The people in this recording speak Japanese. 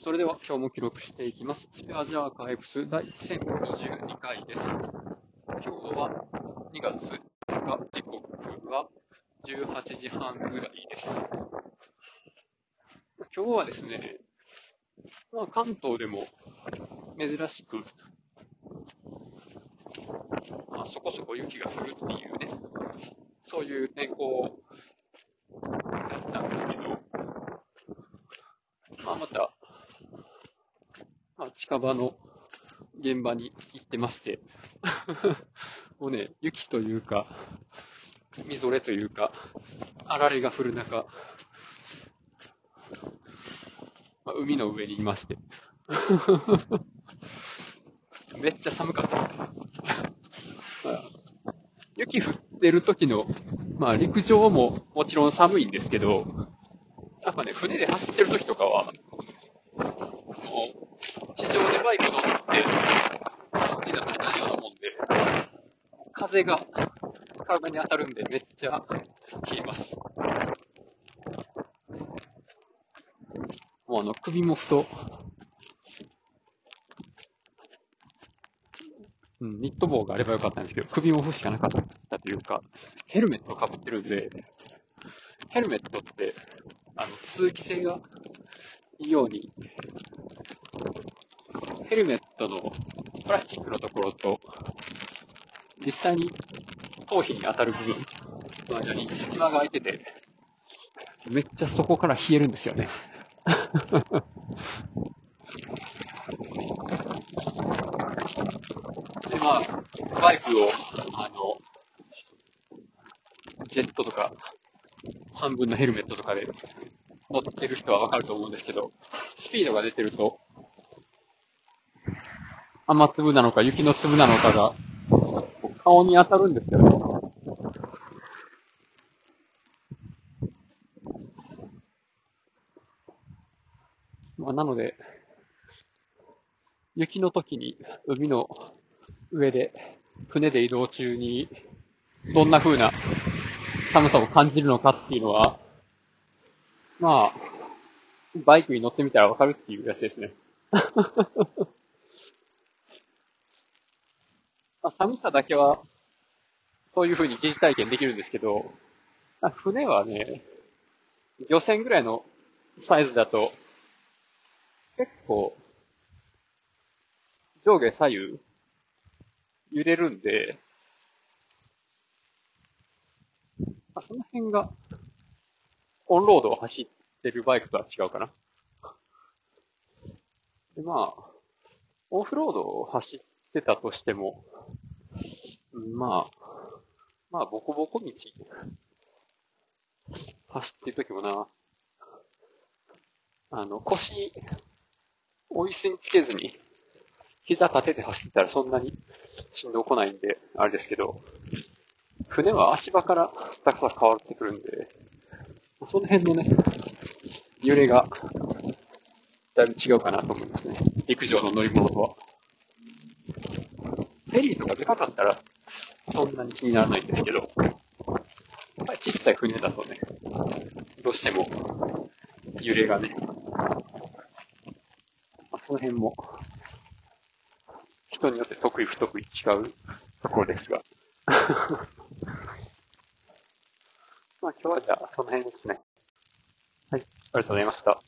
。それでは今日も記録していきます。スペアジャーアーカイブス第1022回です。今日は2月2日、時刻は18時半ぐらいです。今日はですね、関東でも珍しく、そこそこ雪が降るっていうね、そういう天候だったんですけど、また近場の現場に行ってましてもうね、雪というかみぞれというかあられが降る中、海の上にいましてめっちゃ寒かったですね雪降ってる時の、陸上ももちろん寒いんですけど、やっぱね、船で走ってる時とかは地上でバイク乗って走ってたのと同じようなもんで、風が体に当たるんでめっちゃ冷えます。もう首も太、ニット帽があればよかったんですけど、首も太しかなかったというか、ヘルメットをかぶってるんで、ヘルメットって通気性がいいように、ヘルメットのプラスチックのところと、実際に頭皮に当たる部分の間に隙間が空いてて、めっちゃそこから冷えるんですよね。で、バイクを、ジェットとか、半分のヘルメットとかで乗ってる人はわかると思うんですけど、スピードが出てると、雨粒なのか雪の粒なのかが顔に当たるんですよね。なので、雪の時に海の上で船で移動中にどんな風な寒さを感じるのかっていうのは、バイクに乗ってみたらわかるっていうやつですね。寒さだけはそういう風に疑似体験できるんですけど、船はね、漁船ぐらいのサイズだと結構上下左右揺れるんで、その辺がオンロードを走ってるバイクとは違うかな。で、オフロードを走ってたとしても、ボコボコ道走ってる時も腰を椅子につけずに膝立てて走ってたらそんなに振動来ないんであれですけど、船は足場から高さ変わってくるんで、その辺のね、揺れがだいぶ違うかなと思いますね。陸上の乗り物とは。フェリーとかでかかったらそんなに気にならないんですけど、小さい船だとね、どうしても揺れがね、その辺も人によって得意不得意違うところですが。今日はじゃあその辺ですね。はい、ありがとうございました。